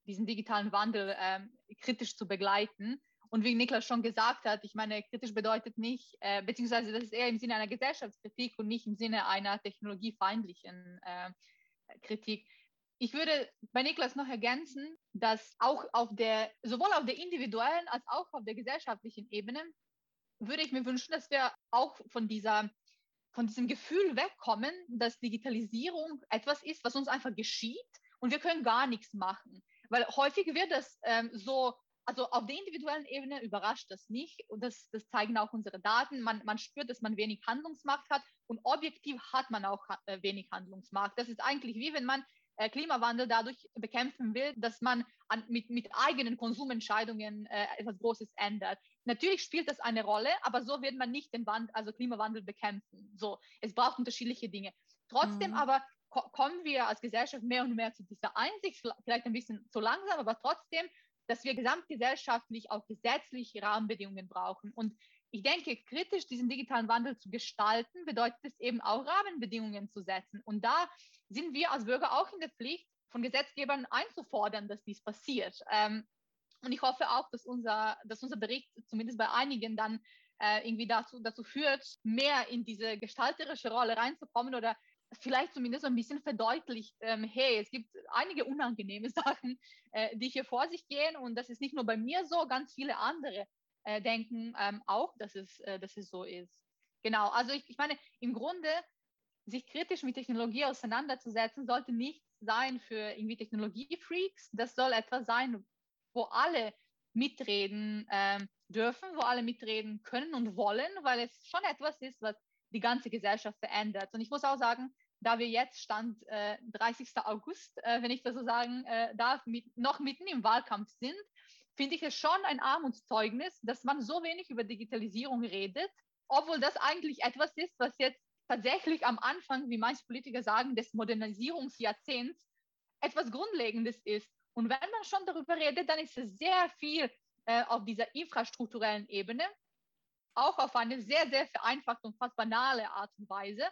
diesen digitalen Wandel kritisch zu begleiten. Und wie Niklas schon gesagt hat, ich meine, kritisch bedeutet nicht, beziehungsweise das ist eher im Sinne einer Gesellschaftskritik und nicht im Sinne einer technologiefeindlichen Kritik. Ich würde bei Niklas noch ergänzen, dass auch sowohl auf der individuellen als auch auf der gesellschaftlichen Ebene würde ich mir wünschen, dass wir auch von diesem Gefühl wegkommen, dass Digitalisierung etwas ist, was uns einfach geschieht und wir können gar nichts machen. Weil häufig wird das auf der individuellen Ebene überrascht das nicht und das zeigen auch unsere Daten. Man spürt, dass man wenig Handlungsmacht hat und objektiv hat man auch wenig Handlungsmacht. Das ist eigentlich wie wenn man Klimawandel dadurch bekämpfen will, dass man mit eigenen Konsumentscheidungen etwas Großes ändert. Natürlich spielt das eine Rolle, aber so wird man nicht Klimawandel bekämpfen. So, es braucht unterschiedliche Dinge. Trotzdem aber kommen wir als Gesellschaft mehr und mehr zu dieser Einsicht, vielleicht ein bisschen zu langsam, aber trotzdem, dass wir gesamtgesellschaftlich auch gesetzliche Rahmenbedingungen brauchen. Und ich denke, kritisch diesen digitalen Wandel zu gestalten, bedeutet es eben auch Rahmenbedingungen zu setzen. Und da sind wir als Bürger auch in der Pflicht, von Gesetzgebern einzufordern, dass dies passiert. Und ich hoffe auch, dass unser Bericht zumindest bei einigen dann irgendwie dazu führt, mehr in diese gestalterische Rolle reinzukommen oder vielleicht zumindest ein bisschen verdeutlicht, es gibt einige unangenehme Sachen, die hier vor sich gehen. Und das ist nicht nur bei mir so, ganz viele andere denken auch, dass es so ist. Genau, also ich meine, im Grunde, sich kritisch mit Technologie auseinanderzusetzen, sollte nichts sein für irgendwie Technologiefreaks. Das soll etwas sein, wo alle mitreden dürfen, wo alle mitreden können und wollen, weil es schon etwas ist, was die ganze Gesellschaft verändert. Und ich muss auch sagen, da wir jetzt Stand 30. August, wenn ich das so sagen darf, noch mitten im Wahlkampf sind, finde ich es schon ein Armutszeugnis, dass man so wenig über Digitalisierung redet, obwohl das eigentlich etwas ist, was jetzt tatsächlich am Anfang, wie manche Politiker sagen, des Modernisierungsjahrzehnts etwas Grundlegendes ist. Und wenn man schon darüber redet, dann ist es sehr viel auf dieser infrastrukturellen Ebene, auch auf eine sehr, sehr vereinfachte und fast banale Art und Weise.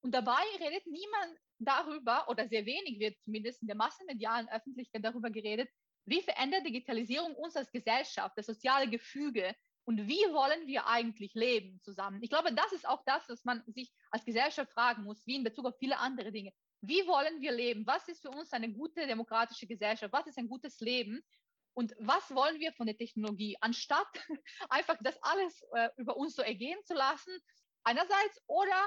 Und dabei redet niemand darüber, oder sehr wenig wird zumindest in der massenmedialen Öffentlichkeit darüber geredet, wie verändert Digitalisierung uns als Gesellschaft, das soziale Gefüge und wie wollen wir eigentlich leben zusammen? Ich glaube, das ist auch das, was man sich als Gesellschaft fragen muss, wie in Bezug auf viele andere Dinge. Wie wollen wir leben? Was ist für uns eine gute demokratische Gesellschaft? Was ist ein gutes Leben? Und was wollen wir von der Technologie? Anstatt einfach das alles über uns so ergehen zu lassen, einerseits oder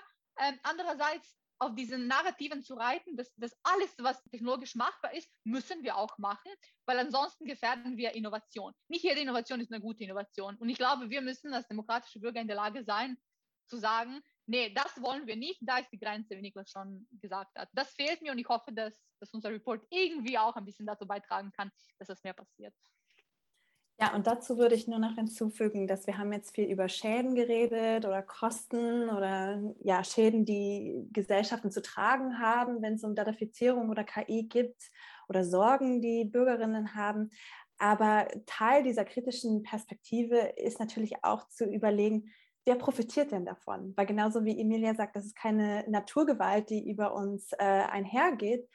andererseits auf diesen Narrativen zu reiten, dass alles, was technologisch machbar ist, müssen wir auch machen, weil ansonsten gefährden wir Innovation. Nicht jede Innovation ist eine gute Innovation. Und ich glaube, wir müssen als demokratische Bürger in der Lage sein, zu sagen, nee, das wollen wir nicht, da ist die Grenze, wie Niklas schon gesagt hat. Das fehlt mir und ich hoffe, dass unser Report irgendwie auch ein bisschen dazu beitragen kann, dass das mehr passiert. Ja, und dazu würde ich nur noch hinzufügen, dass wir haben jetzt viel über Schäden geredet oder Kosten oder ja, Schäden, die Gesellschaften zu tragen haben, wenn es um Datafizierung oder KI gibt oder Sorgen, die Bürgerinnen haben. Aber Teil dieser kritischen Perspektive ist natürlich auch zu überlegen, wer profitiert denn davon? Weil genauso wie Emilija sagt, das ist keine Naturgewalt, die über uns einhergeht,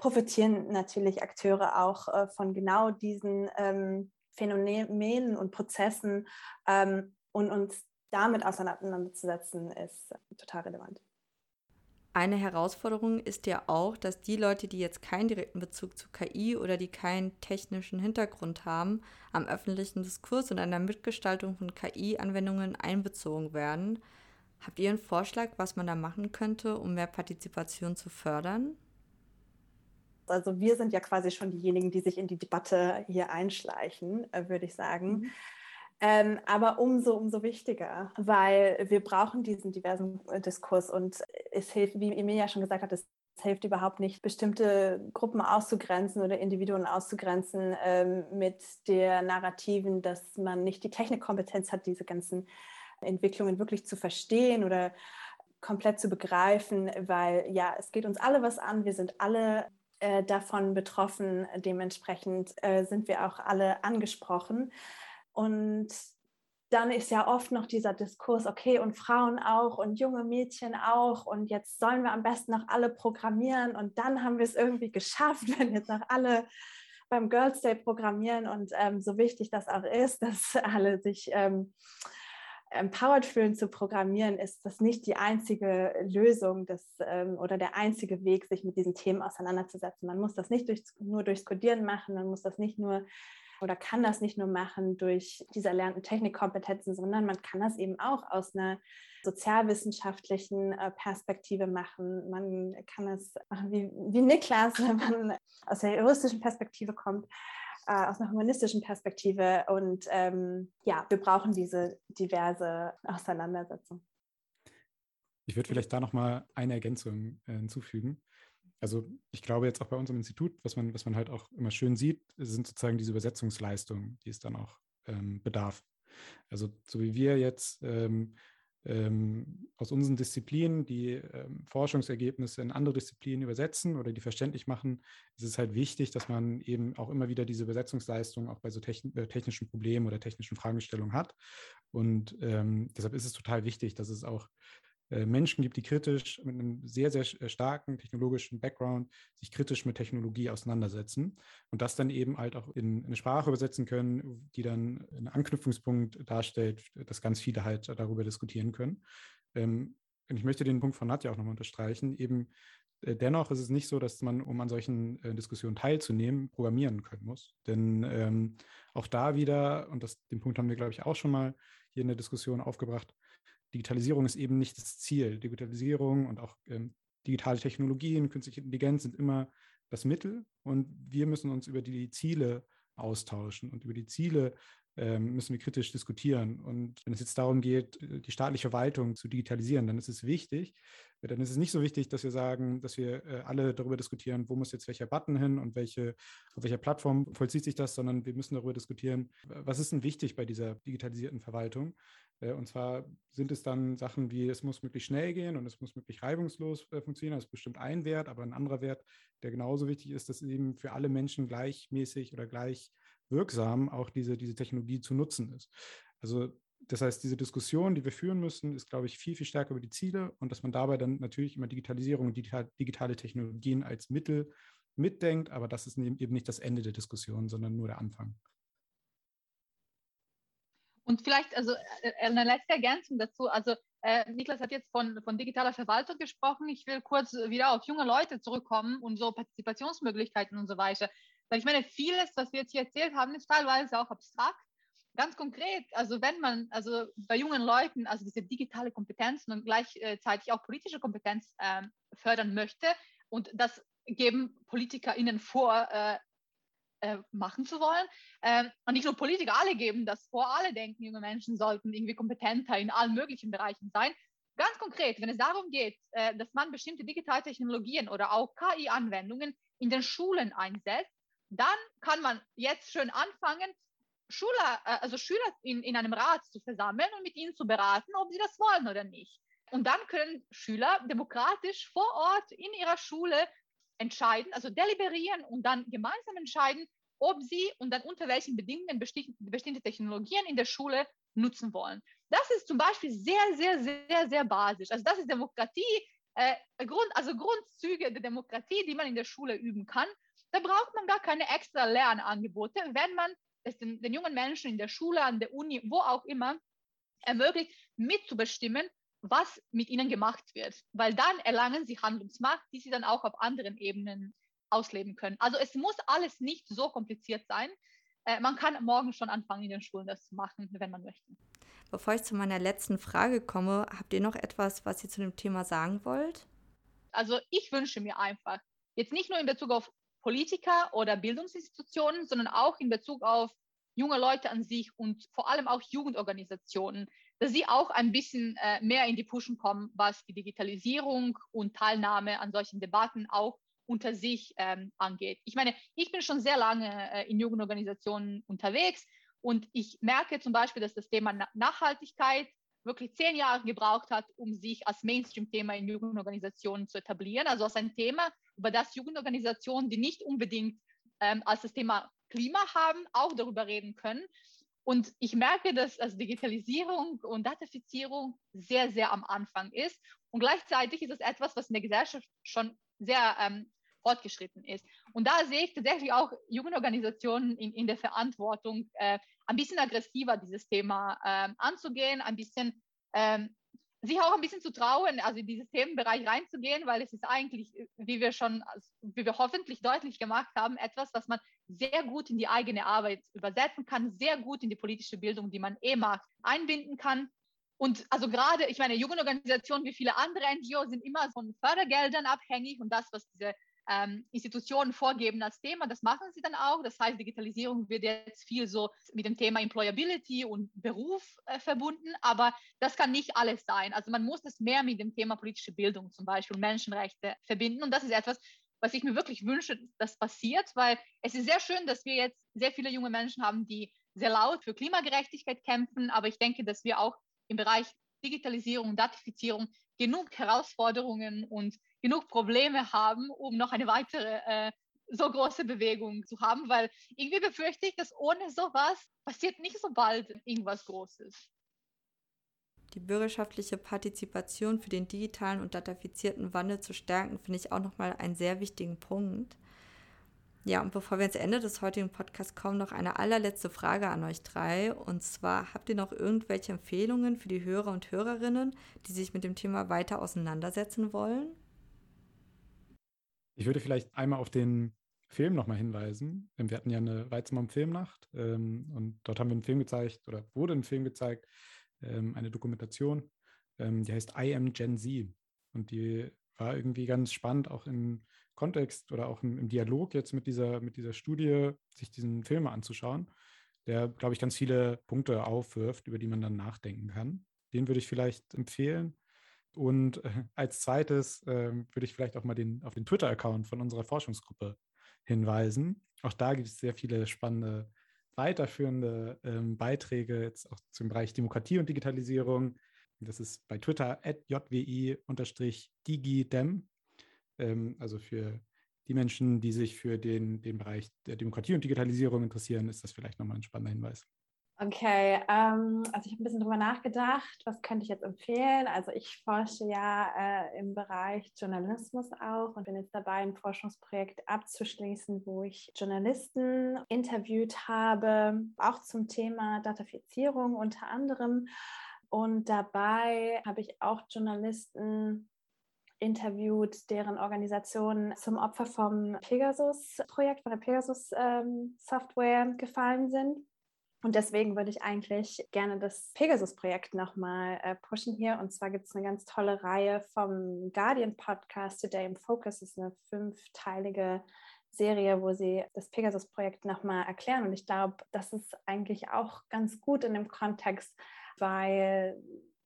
profitieren natürlich Akteure auch von genau diesen Phänomenen und Prozessen und uns damit auseinanderzusetzen, ist total relevant. Eine Herausforderung ist ja auch, dass die Leute, die jetzt keinen direkten Bezug zu KI oder die keinen technischen Hintergrund haben, am öffentlichen Diskurs und an der Mitgestaltung von KI-Anwendungen einbezogen werden. Habt ihr einen Vorschlag, was man da machen könnte, um mehr Partizipation zu fördern? Also wir sind ja quasi schon diejenigen, die sich in die Debatte hier einschleichen, würde ich sagen. Mhm. Aber umso wichtiger, weil wir brauchen diesen diversen Diskurs und es hilft, wie Emilija schon gesagt hat, es hilft überhaupt nicht, bestimmte Gruppen auszugrenzen oder Individuen auszugrenzen mit der Narrativen, dass man nicht die Technikkompetenz hat, diese ganzen Entwicklungen wirklich zu verstehen oder komplett zu begreifen, weil ja, es geht uns alle was an, wir sind alle davon betroffen, dementsprechend sind wir auch alle angesprochen. Und dann ist ja oft noch dieser Diskurs, okay, und Frauen auch und junge Mädchen auch und jetzt sollen wir am besten noch alle programmieren und dann haben wir es irgendwie geschafft, wenn jetzt noch alle beim Girls' Day programmieren und so wichtig das auch ist, dass alle sich empowered fühlen zu programmieren, ist das nicht die einzige Lösung oder der einzige Weg, sich mit diesen Themen auseinanderzusetzen. Man muss das nicht nur durchs Codieren machen, man muss das nicht nur oder kann das nicht nur machen durch diese erlernten Technikkompetenzen, sondern man kann das eben auch aus einer sozialwissenschaftlichen Perspektive machen. Man kann das machen wie Niklas, wenn man aus der juristischen Perspektive kommt, aus einer humanistischen Perspektive. Und wir brauchen diese diverse Auseinandersetzung. Ich würde vielleicht da nochmal eine Ergänzung hinzufügen. Also ich glaube jetzt auch bei uns im Institut, was man halt auch immer schön sieht, sind sozusagen diese Übersetzungsleistungen, die es dann auch bedarf. Also so wie wir jetzt aus unseren Disziplinen die Forschungsergebnisse in andere Disziplinen übersetzen oder die verständlich machen, ist es halt wichtig, dass man eben auch immer wieder diese Übersetzungsleistung auch bei so technischen Problemen oder technischen Fragestellungen hat. Und deshalb ist es total wichtig, dass es auch Menschen gibt, die kritisch mit einem sehr, sehr starken technologischen Background sich kritisch mit Technologie auseinandersetzen und das dann eben halt auch in eine Sprache übersetzen können, die dann einen Anknüpfungspunkt darstellt, dass ganz viele halt darüber diskutieren können. Und ich möchte den Punkt von Nadja auch nochmal unterstreichen, eben dennoch ist es nicht so, dass man, um an solchen Diskussionen teilzunehmen, programmieren können muss. Denn auch da wieder, und den Punkt haben wir, glaube ich, auch schon mal hier in der Diskussion aufgebracht, Digitalisierung ist eben nicht das Ziel. Digitalisierung und auch digitale Technologien, künstliche Intelligenz sind immer das Mittel und wir müssen uns über die Ziele austauschen und über die Ziele müssen wir kritisch diskutieren. Und wenn es jetzt darum geht, die staatliche Verwaltung zu digitalisieren, dann ist es wichtig. Dann ist es nicht so wichtig, dass wir sagen, dass wir alle darüber diskutieren, wo muss jetzt welcher Button hin und auf welcher Plattform vollzieht sich das, sondern wir müssen darüber diskutieren, was ist denn wichtig bei dieser digitalisierten Verwaltung? Und zwar sind es dann Sachen wie, es muss möglichst schnell gehen und es muss möglichst reibungslos funktionieren. Das ist bestimmt ein Wert, aber ein anderer Wert, der genauso wichtig ist, dass eben für alle Menschen gleichmäßig oder gleich wirksam auch diese Technologie zu nutzen ist. Also das heißt, diese Diskussion, die wir führen müssen, ist, glaube ich, viel, viel stärker über die Ziele und dass man dabei dann natürlich immer Digitalisierung und digitale Technologien als Mittel mitdenkt, aber das ist eben nicht das Ende der Diskussion, sondern nur der Anfang. Und vielleicht also eine letzte Ergänzung dazu, also Niklas hat jetzt von digitaler Verwaltung gesprochen, ich will kurz wieder auf junge Leute zurückkommen und so Partizipationsmöglichkeiten und so weiter. Weil ich meine, vieles, was wir jetzt hier erzählt haben, ist teilweise auch abstrakt. Ganz konkret, also wenn man bei jungen Leuten diese digitale Kompetenzen und gleichzeitig auch politische Kompetenz fördern möchte, und das geben PolitikerInnen vor, machen zu wollen. Und nicht nur Politiker, alle geben das vor, alle denken, junge Menschen sollten irgendwie kompetenter in allen möglichen Bereichen sein. Ganz konkret, wenn es darum geht, dass man bestimmte digitale Technologien oder auch KI-Anwendungen in den Schulen einsetzt, dann kann man jetzt schön anfangen, Schüler in einem Rat zu versammeln und mit ihnen zu beraten, ob sie das wollen oder nicht. Und dann können Schüler demokratisch vor Ort in ihrer Schule entscheiden, also deliberieren und dann gemeinsam entscheiden, ob sie und dann unter welchen Bedingungen bestimmte Technologien in der Schule nutzen wollen. Das ist zum Beispiel sehr, sehr, sehr, sehr basisch. Also das ist Demokratie, Grundzüge der Demokratie, die man in der Schule üben kann. Da braucht man gar keine extra Lernangebote, wenn man es den jungen Menschen in der Schule, an der Uni, wo auch immer, ermöglicht, mitzubestimmen, was mit ihnen gemacht wird. Weil dann erlangen sie Handlungsmacht, die sie dann auch auf anderen Ebenen ausleben können. Also es muss alles nicht so kompliziert sein. Man kann morgen schon anfangen, in den Schulen das zu machen, wenn man möchte. Bevor ich zu meiner letzten Frage komme, habt ihr noch etwas, was ihr zu dem Thema sagen wollt? Also ich wünsche mir einfach, jetzt nicht nur in Bezug auf Politiker oder Bildungsinstitutionen, sondern auch in Bezug auf junge Leute an sich und vor allem auch Jugendorganisationen, dass sie auch ein bisschen mehr in die Pushen kommen, was die Digitalisierung und Teilnahme an solchen Debatten auch unter sich angeht. Ich meine, ich bin schon sehr lange in Jugendorganisationen unterwegs und ich merke zum Beispiel, dass das Thema Nachhaltigkeit wirklich 10 Jahre gebraucht hat, um sich als Mainstream-Thema in Jugendorganisationen zu etablieren. Also als ein Thema, über das Jugendorganisationen, die nicht unbedingt als das Thema Klima haben, auch darüber reden können. Und ich merke, dass Digitalisierung und Datafizierung sehr, sehr am Anfang ist. Und gleichzeitig ist es etwas, was in der Gesellschaft schon sehr fortgeschritten ist. Und da sehe ich tatsächlich auch Jugendorganisationen in der Verantwortung, ein bisschen aggressiver dieses Thema anzugehen, ein bisschen sich auch ein bisschen zu trauen, also in diesen Themenbereich reinzugehen, weil es ist eigentlich, wie wir hoffentlich deutlich gemacht haben, etwas, was man sehr gut in die eigene Arbeit übersetzen kann, sehr gut in die politische Bildung, die man macht, einbinden kann. Und also gerade, ich meine, Jugendorganisationen wie viele andere NGOs sind immer von Fördergeldern abhängig und das, was diese Institutionen vorgeben als Thema, das machen sie dann auch. Das heißt, Digitalisierung wird jetzt viel so mit dem Thema Employability und Beruf verbunden, aber das kann nicht alles sein. Also man muss das mehr mit dem Thema politische Bildung zum Beispiel und Menschenrechte verbinden und das ist etwas, was ich mir wirklich wünsche, dass passiert, weil es ist sehr schön, dass wir jetzt sehr viele junge Menschen haben, die sehr laut für Klimagerechtigkeit kämpfen, aber ich denke, dass wir auch im Bereich Digitalisierung und Datafizierung genug Herausforderungen und genug Probleme haben, um noch eine weitere so große Bewegung zu haben, weil irgendwie befürchte ich, dass ohne sowas passiert nicht so bald irgendwas Großes. Die bürgerschaftliche Partizipation für den digitalen und datafizierten Wandel zu stärken, finde ich auch nochmal einen sehr wichtigen Punkt. Ja, und bevor wir ins Ende des heutigen Podcasts kommen, noch eine allerletzte Frage an euch drei. Und zwar, habt ihr noch irgendwelche Empfehlungen für die Hörer und Hörerinnen, die sich mit dem Thema weiter auseinandersetzen wollen? Ich würde vielleicht einmal auf den Film nochmal hinweisen. Wir hatten ja eine Weizenbaum-Filmnacht und dort haben wir einen Film gezeigt oder wurde ein Film gezeigt, eine Dokumentation, die heißt I Am Gen Z. Und die war irgendwie ganz spannend, auch im Kontext oder auch im Dialog jetzt mit dieser Studie, sich diesen Film anzuschauen, der, glaube ich, ganz viele Punkte aufwirft, über die man dann nachdenken kann. Den würde ich vielleicht empfehlen. Und als zweites würde ich vielleicht auch mal auf den Twitter-Account von unserer Forschungsgruppe hinweisen. Auch da gibt es sehr viele spannende, weiterführende Beiträge jetzt auch zum Bereich Demokratie und Digitalisierung. Das ist bei Twitter @jwi_digidem, also für die Menschen, die sich für den Bereich der Demokratie und Digitalisierung interessieren, ist das vielleicht nochmal ein spannender Hinweis. Okay, also ich habe ein bisschen drüber nachgedacht, was könnte ich jetzt empfehlen? Also ich forsche ja im Bereich Journalismus auch und bin jetzt dabei, ein Forschungsprojekt abzuschließen, wo ich Journalisten interviewt habe, auch zum Thema Datafizierung unter anderem. Und dabei habe ich auch Journalisten interviewt, deren Organisationen zum Opfer vom Pegasus-Projekt, von der Pegasus-Software gefallen sind. Und deswegen würde ich eigentlich gerne das Pegasus-Projekt nochmal pushen hier. Und zwar gibt es eine ganz tolle Reihe vom Guardian-Podcast Today in Focus. Das ist eine 5-teilige Serie, wo sie das Pegasus-Projekt nochmal erklären. Und ich glaube, das ist eigentlich auch ganz gut in dem Kontext, weil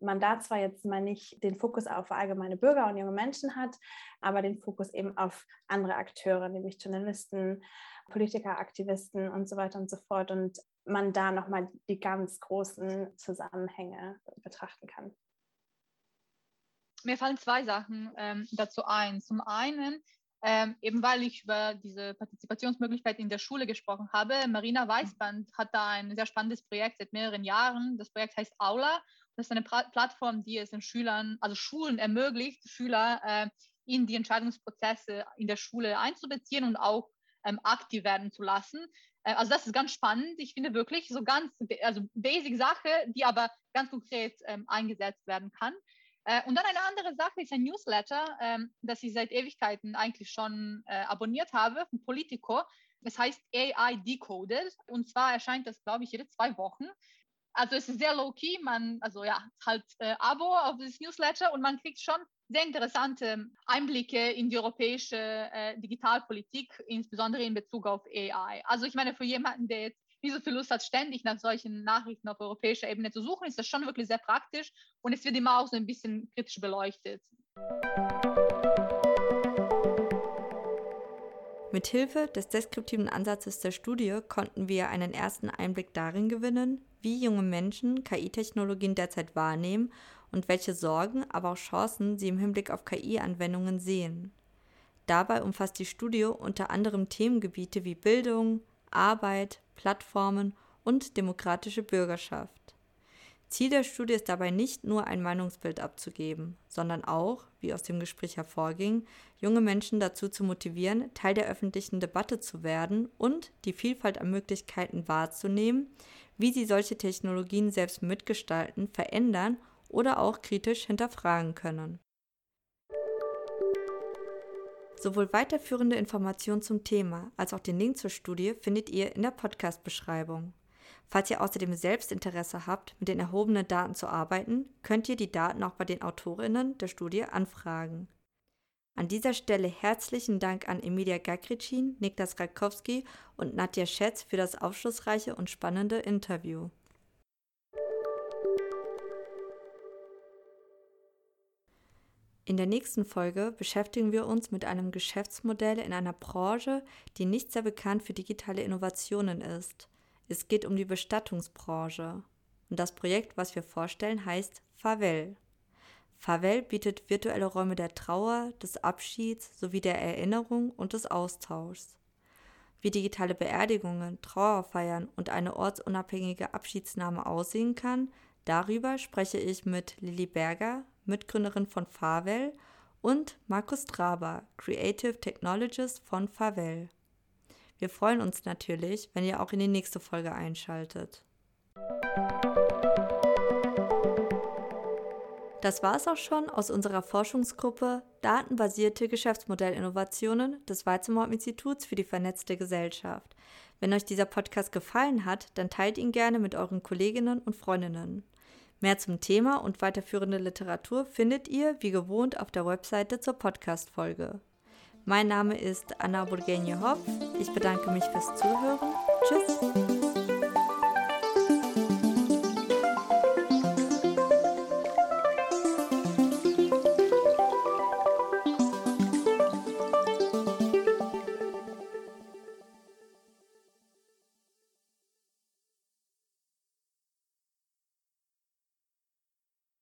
man da zwar jetzt mal nicht den Fokus auf allgemeine Bürger und junge Menschen hat, aber den Fokus eben auf andere Akteure, nämlich Journalisten, Politiker, Aktivisten und so weiter und so fort. Und man da nochmal die ganz großen Zusammenhänge betrachten kann. Mir fallen zwei Sachen dazu ein. Zum einen, eben weil ich über diese Partizipationsmöglichkeit in der Schule gesprochen habe, Marina Weißband hat da ein sehr spannendes Projekt seit mehreren Jahren. Das Projekt heißt Aula. Das ist eine Plattform, die es den Schülern, also Schulen ermöglicht, Schüler in die Entscheidungsprozesse in der Schule einzubeziehen und auch aktiv werden zu lassen. Also das ist ganz spannend. Ich finde wirklich so ganz, also basic Sache, die aber ganz konkret eingesetzt werden kann. Und dann eine andere Sache ist ein Newsletter, das ich seit Ewigkeiten eigentlich schon abonniert habe, von Politico. Es heißt AI Decoded und zwar erscheint das, glaube ich, jede 2 Wochen. Also es ist sehr low-key, man, also ja, halt Abo auf dieses Newsletter und man kriegt schon sehr interessante Einblicke in die europäische Digitalpolitik, insbesondere in Bezug auf AI. Also ich meine, für jemanden, der jetzt nicht so viel Lust hat, ständig nach solchen Nachrichten auf europäischer Ebene zu suchen, ist das schon wirklich sehr praktisch und es wird immer auch so ein bisschen kritisch beleuchtet. Mithilfe des deskriptiven Ansatzes der Studie konnten wir einen ersten Einblick darin gewinnen, wie junge Menschen KI-Technologien derzeit wahrnehmen und welche Sorgen, aber auch Chancen sie im Hinblick auf KI-Anwendungen sehen. Dabei umfasst die Studie unter anderem Themengebiete wie Bildung, Arbeit, Plattformen und demokratische Bürgerschaft. Ziel der Studie ist dabei nicht nur ein Meinungsbild abzugeben, sondern auch, wie aus dem Gespräch hervorging, junge Menschen dazu zu motivieren, Teil der öffentlichen Debatte zu werden und die Vielfalt an Möglichkeiten wahrzunehmen, wie sie solche Technologien selbst mitgestalten, verändern oder auch kritisch hinterfragen können. Sowohl weiterführende Informationen zum Thema als auch den Link zur Studie findet ihr in der Podcast-Beschreibung. Falls ihr außerdem selbst Interesse habt, mit den erhobenen Daten zu arbeiten, könnt ihr die Daten auch bei den AutorInnen der Studie anfragen. An dieser Stelle herzlichen Dank an Emilija Gagrčin, Niklas Rakowski und Nadja Schätz für das aufschlussreiche und spannende Interview. In der nächsten Folge beschäftigen wir uns mit einem Geschäftsmodell in einer Branche, die nicht sehr bekannt für digitale Innovationen ist. Es geht um die Bestattungsbranche. Und das Projekt, was wir vorstellen, heißt Favel. Favel bietet virtuelle Räume der Trauer, des Abschieds sowie der Erinnerung und des Austauschs. Wie digitale Beerdigungen, Trauerfeiern und eine ortsunabhängige Abschiedsnahme aussehen kann, darüber spreche ich mit Lilly Berger, Mitgründerin von Favel, und Markus Draber, Creative Technologist von Favel. Wir freuen uns natürlich, wenn ihr auch in die nächste Folge einschaltet. Das war es auch schon aus unserer Forschungsgruppe Datenbasierte Geschäftsmodellinnovationen des Weizenbaum Instituts für die vernetzte Gesellschaft. Wenn euch dieser Podcast gefallen hat, dann teilt ihn gerne mit euren Kolleginnen und Freundinnen. Mehr zum Thema und weiterführende Literatur findet ihr, wie gewohnt, auf der Webseite zur Podcast-Folge. Mein Name ist Anna Boggenia Hopf. Ich bedanke mich fürs Zuhören. Tschüss!